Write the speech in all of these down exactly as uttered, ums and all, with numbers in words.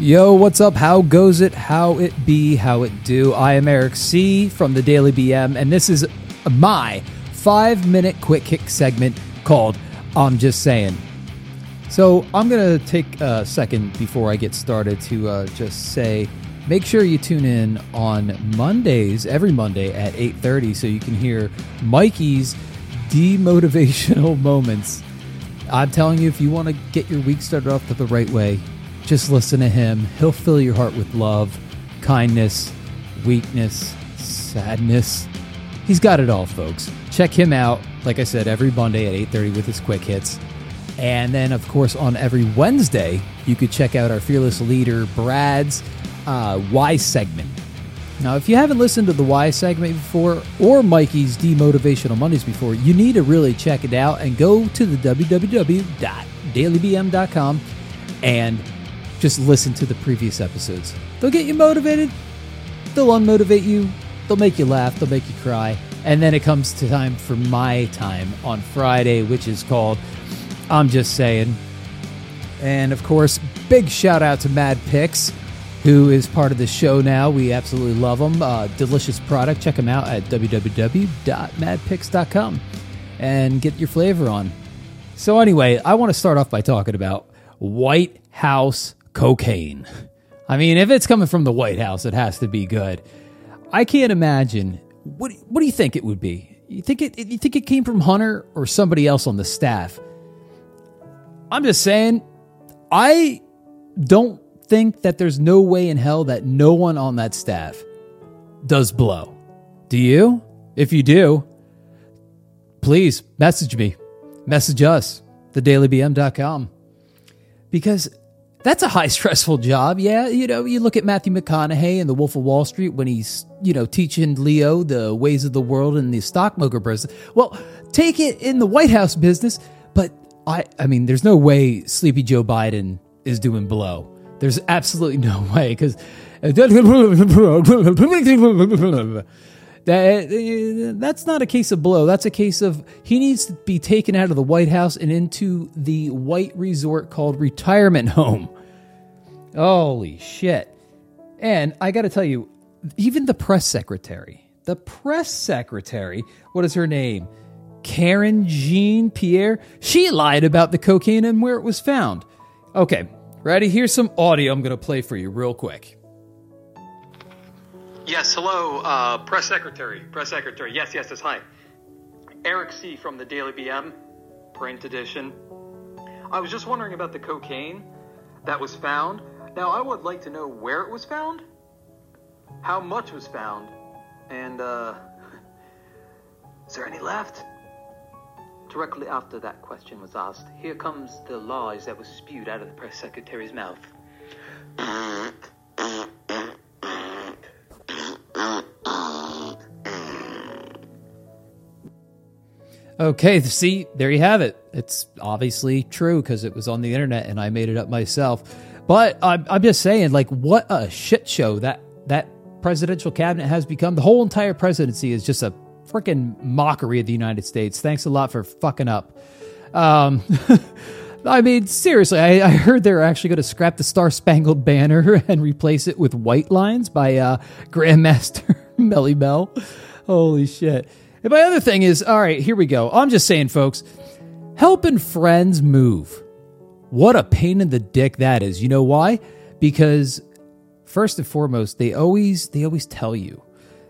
Yo, what's up? How goes it? How it be? How it do? I am Eric C. from The Daily B M, and this is my five-minute quick kick segment called I'm Just Say'n. So I'm going to take a second before I get started to uh, just say, make sure you tune in on Mondays, every Monday at eight thirty, so you can hear Mikey's demotivational moments. I'm telling you, if you want to get your week started off the right way, just listen to him. He'll fill your heart with love, kindness, weakness, sadness. He's got it all, folks. Check him out, like I said, every Monday at eight thirty with his quick hits. And then, of course, on every Wednesday, you could check out our fearless leader, Brad's uh, Why segment. Now, if you haven't listened to the Why segment before or Mikey's Demotivational Mondays before, you need to really check it out and go to the w w w dot daily b m dot com and just listen to the previous episodes. They'll get you motivated. They'll unmotivate you. They'll make you laugh. They'll make you cry. And then it comes to time for my time on Friday, which is called I'm Just Say'n. And of course, big shout out to Mad Picks, who is part of the show now. We absolutely love them. Uh, delicious product. Check them out at w w w dot mad picks dot com and get your flavor on. So anyway, I want to start off by talking about White House cocaine. I mean, if it's coming from the White House, it has to be good. I can't imagine. What What do you think it would be? You think it? You think it came from Hunter or somebody else on the staff? I'm just saying, I don't think that there's no way in hell that no one on that staff does blow. Do you? If you do, please message me. Message us, the daily b m dot com. Because that's a high stressful job. Yeah, you know, you look at Matthew McConaughey in The Wolf of Wall Street when he's, you know, teaching Leo the ways of the world and the stockbroker business. Well, take it in the White House business, but I, I mean, there's no way Sleepy Joe Biden is doing blow. There's absolutely no way, because that that's not a case of blow. That's a case of he needs to be taken out of the White House and into the white resort called retirement home. Holy shit. And I got to tell you, even the press secretary, the press secretary, what is her name? Karine Jean-Pierre. She lied about the cocaine and where it was found. Okay, ready? Here's some audio I'm going to play for you real quick. Yes, hello, uh, press secretary, press secretary. Yes, yes, yes, hi. Eric C. from the Daily B M, print edition. I was just wondering about the cocaine that was found. Now, I would like to know where it was found, how much was found, and uh, is there any left? Directly after that question was asked, here comes the lies that was spewed out of the press secretary's mouth. Okay, see, there you have it. It's obviously true because it was on the internet and I made it up myself. But I'm, I'm just saying, like, what a shit show that that presidential cabinet has become. The whole entire presidency is just a freaking mockery of the United States. Thanks a lot for fucking up. Um, I mean, seriously, I, I heard they're actually going to scrap the Star Spangled Banner and replace it with White Lines by uh, Grandmaster Melle Mel. Holy shit. And my other thing is, all right, here we go. I'm just saying, folks, helping friends move. What a pain in the dick that is. You know why? Because first and foremost, they always they always tell you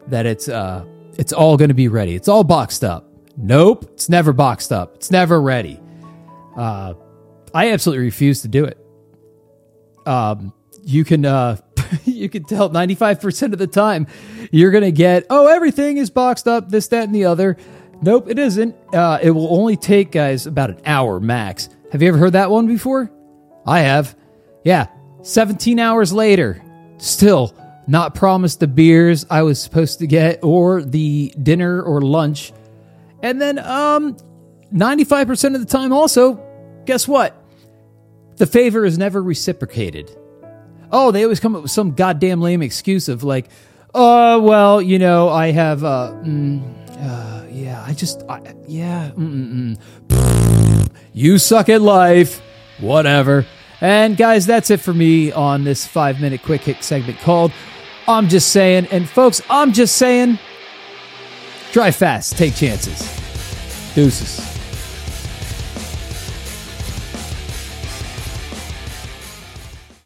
that it's uh it's all going to be ready. It's all boxed up. Nope, it's never boxed up. It's never ready. Uh, I absolutely refuse to do it. Um, you can uh. You can tell ninety-five percent of the time you're going to get, oh, everything is boxed up, this, that, and the other. Nope, it isn't. Uh, it will only take, guys, about an hour max. Have you ever heard that one before? I have. Yeah, seventeen hours later, still not promised the beers I was supposed to get or the dinner or lunch. And then um, ninety-five percent of the time also, guess what? The favor is never reciprocated. Oh, they always come up with some goddamn lame excuse of like, oh, well, you know, I have, uh, mm, uh yeah, I just, I, yeah, mm, mm, mm. You suck at life, whatever. And guys, that's it for me on this five-minute quick hit segment called I'm Just Saying. And folks, I'm just saying, drive fast, take chances. Deuces.